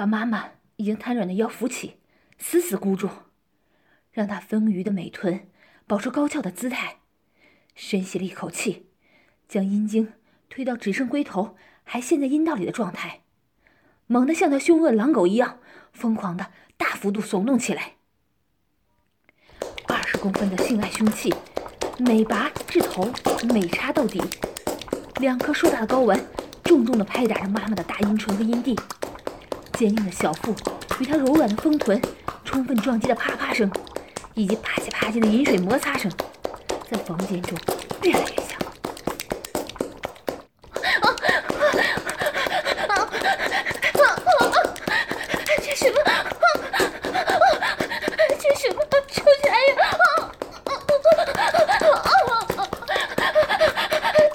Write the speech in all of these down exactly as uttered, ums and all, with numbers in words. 把妈妈已经瘫软的腰扶起，死死箍住，让她丰腴的美臀保持高翘的姿态。深吸了一口气，将阴茎推到只剩龟头还陷在阴道里的状态，猛地像条凶恶狼狗一样疯狂的大幅度耸动起来。二十公分的性爱凶器，每拔至头，每插到底，两颗硕大的睾丸重重的拍打着妈妈的大阴唇和阴蒂，坚硬的小腹与她柔软的丰臀充分撞击的啪啪声，以及啪叽啪叽的饮水摩擦声，在房间中越来越响。这什么？这什么臭男人？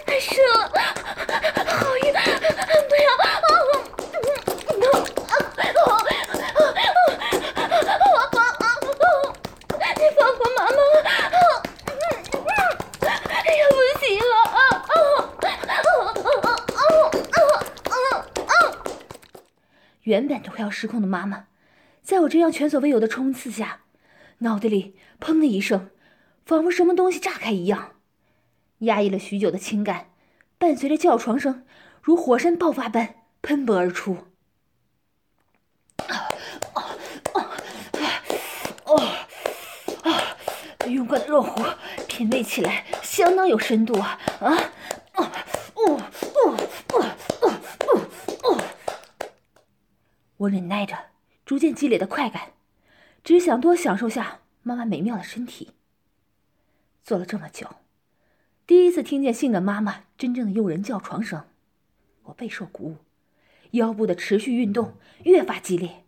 太湿了，好硬，不要！你放过妈妈！原本都快要失控的妈妈，在我这样前所未有的冲刺下，脑袋里砰的一声，仿佛什么东西炸开一样。压抑了许久的情感，伴随着叫床声，如火山爆发般喷薄而出。啊啊啊啊啊！用过的肉壶品味起来相当有深度啊！啊！我忍耐着逐渐积累的快感，只想多享受下妈妈美妙的身体。做了这么久，第一次听见性感妈妈真正的诱人叫床声，我备受鼓舞，腰部的持续运动越发激烈。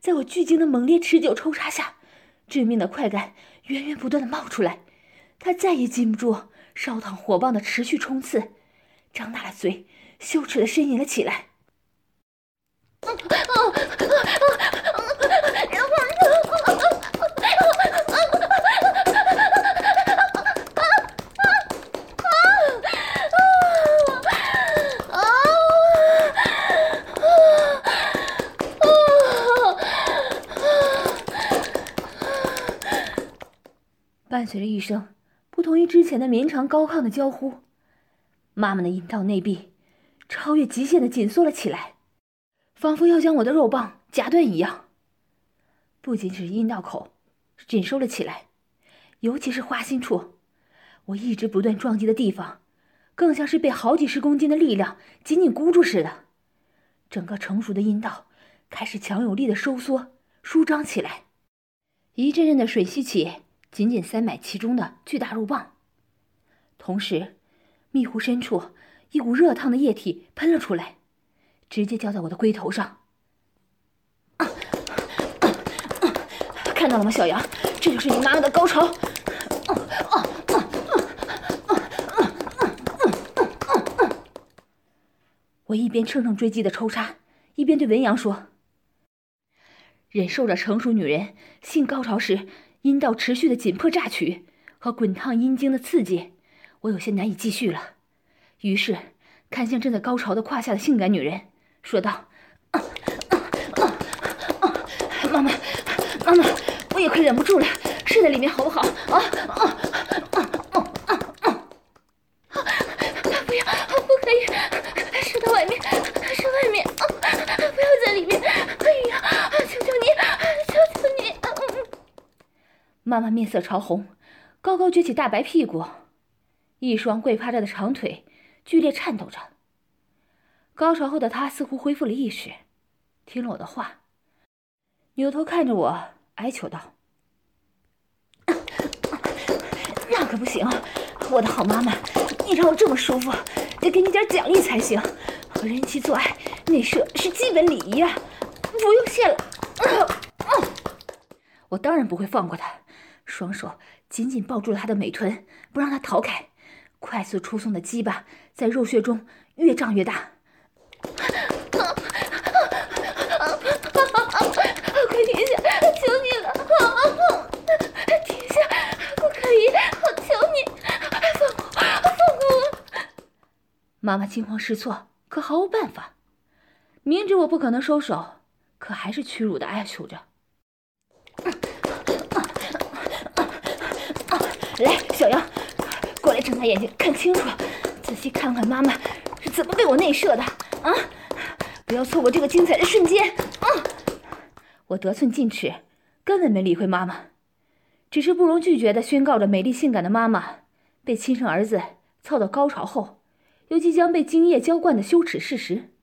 在我巨鲸的猛烈持久抽插下，致命的快感源源不断的冒出来，他再也禁不住烧烫火棒的持续冲刺，张大了嘴，羞耻的呻吟了起来。伴随着一声不同于之前的绵长高亢的娇呼，妈妈的阴道内壁超越极限的紧缩了起来，仿佛要将我的肉棒夹断一样。不仅是阴道口紧收了起来，尤其是花心处，我一直不断撞击的地方，更像是被好几十公斤的力量紧紧箍住似的。整个成熟的阴道开始强有力的收缩舒张起来，一阵阵的水吸起紧紧塞满其中的巨大肉棒，同时密湖深处一股热烫的液体喷了出来，直接浇在我的龟头上。啊啊啊、看到了吗，小杨，这就是你妈妈的高潮。啊啊啊啊啊啊啊、我一边乘胜追击的抽插，一边对文阳说，忍受着成熟女人性高潮时阴道持续的紧迫榨取和滚烫阴茎的刺激，我有些难以继续了。于是看向正在高潮的胯下的性感女人，说道：“啊啊啊啊！妈妈，妈妈，我也快忍不住了，睡在里面好不好？啊啊啊啊啊啊！不要，不可以，睡到外面，睡外面，啊，不要在里面！哎呀，求求你，求求你！”妈妈面色潮红，高高撅起大白屁股，一双跪趴着的长腿剧烈颤抖着。高潮后的她似乎恢复了意识，听了我的话，扭头看着我哀求道：“啊啊、那可不行，我的好妈妈，你让我这么舒服，得给你点奖励才行。人妻做爱内射是基本礼仪啊，不用谢了。啊”啊我当然不会放过他，双手紧紧抱住了他的美臀，不让他逃开。快速抽送的鸡巴在肉穴中越胀越大。快停下，求你了！停下，顾可怡，我求你，放过我，放过我！妈妈惊慌失措，可毫无办法。明知我不可能收手，可还是屈辱的哀求着。来，小杨，过来，睁大眼睛看清楚，仔细看看妈妈是怎么被我内射的啊！不要错过这个精彩的瞬间啊！我得寸进尺，根本没理会妈妈，只是不容拒绝地宣告着美丽性感的妈妈被亲生儿子操到高潮后，又即将被精液浇灌的羞耻事实。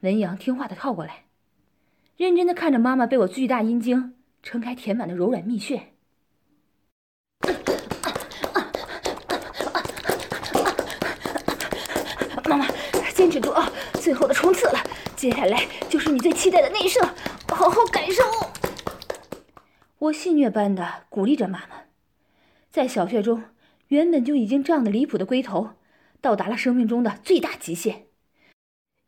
文阳听话地靠过来，认真地看着妈妈被我巨大阴茎撑开填满的柔软蜜穴。妈妈，坚持住啊！最后的冲刺了，接下来就是你最期待的内射，好好感受。我戏谑般的鼓励着妈妈，在小穴中原本就已经胀得离谱的龟头，到达了生命中的最大极限。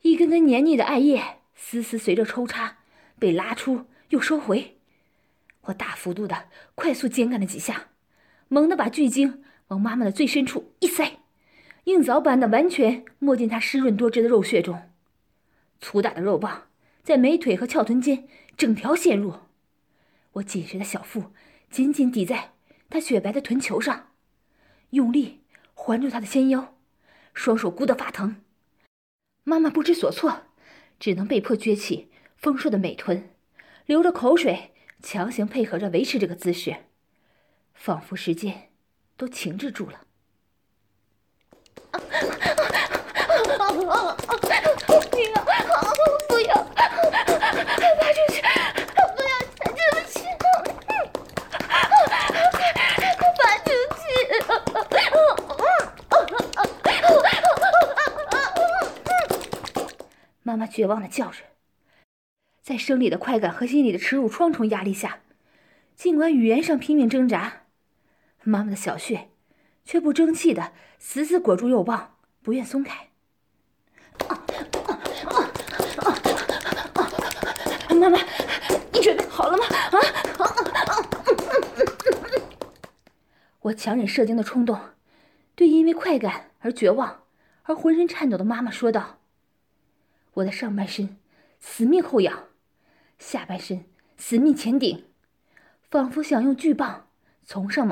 一根根黏腻的艾叶，丝丝随着抽插被拉出又收回。我大幅度的、快速尖干了几下，猛地把巨精往妈妈的最深处一塞，硬凿般的完全没进她湿润多汁的肉穴中。粗大的肉棒在美腿和翘臀间整条陷入，我紧实的小腹紧紧抵在她雪白的臀球上，用力环住她的纤腰，双手箍得发疼。妈妈不知所措，只能被迫撅起丰硕的美臀，流着口水强行配合着维持这个姿势，仿佛时间都停滞住了。不要，爬出去！不要踩进去！快，快爬出去！妈妈绝望地叫着，在生理的快感和心理的耻辱双重压力下，尽管语言上拼命挣扎，妈妈的小穴却不争气的死死裹住肉棒，不愿松开。妈妈，你准备好了吗？啊啊啊嗯嗯嗯、我强忍射精的冲动，对因为快感而绝望而浑身颤抖的妈妈说道：“我的上半身死命后仰，下半身死命前顶，仿佛想用巨棒从上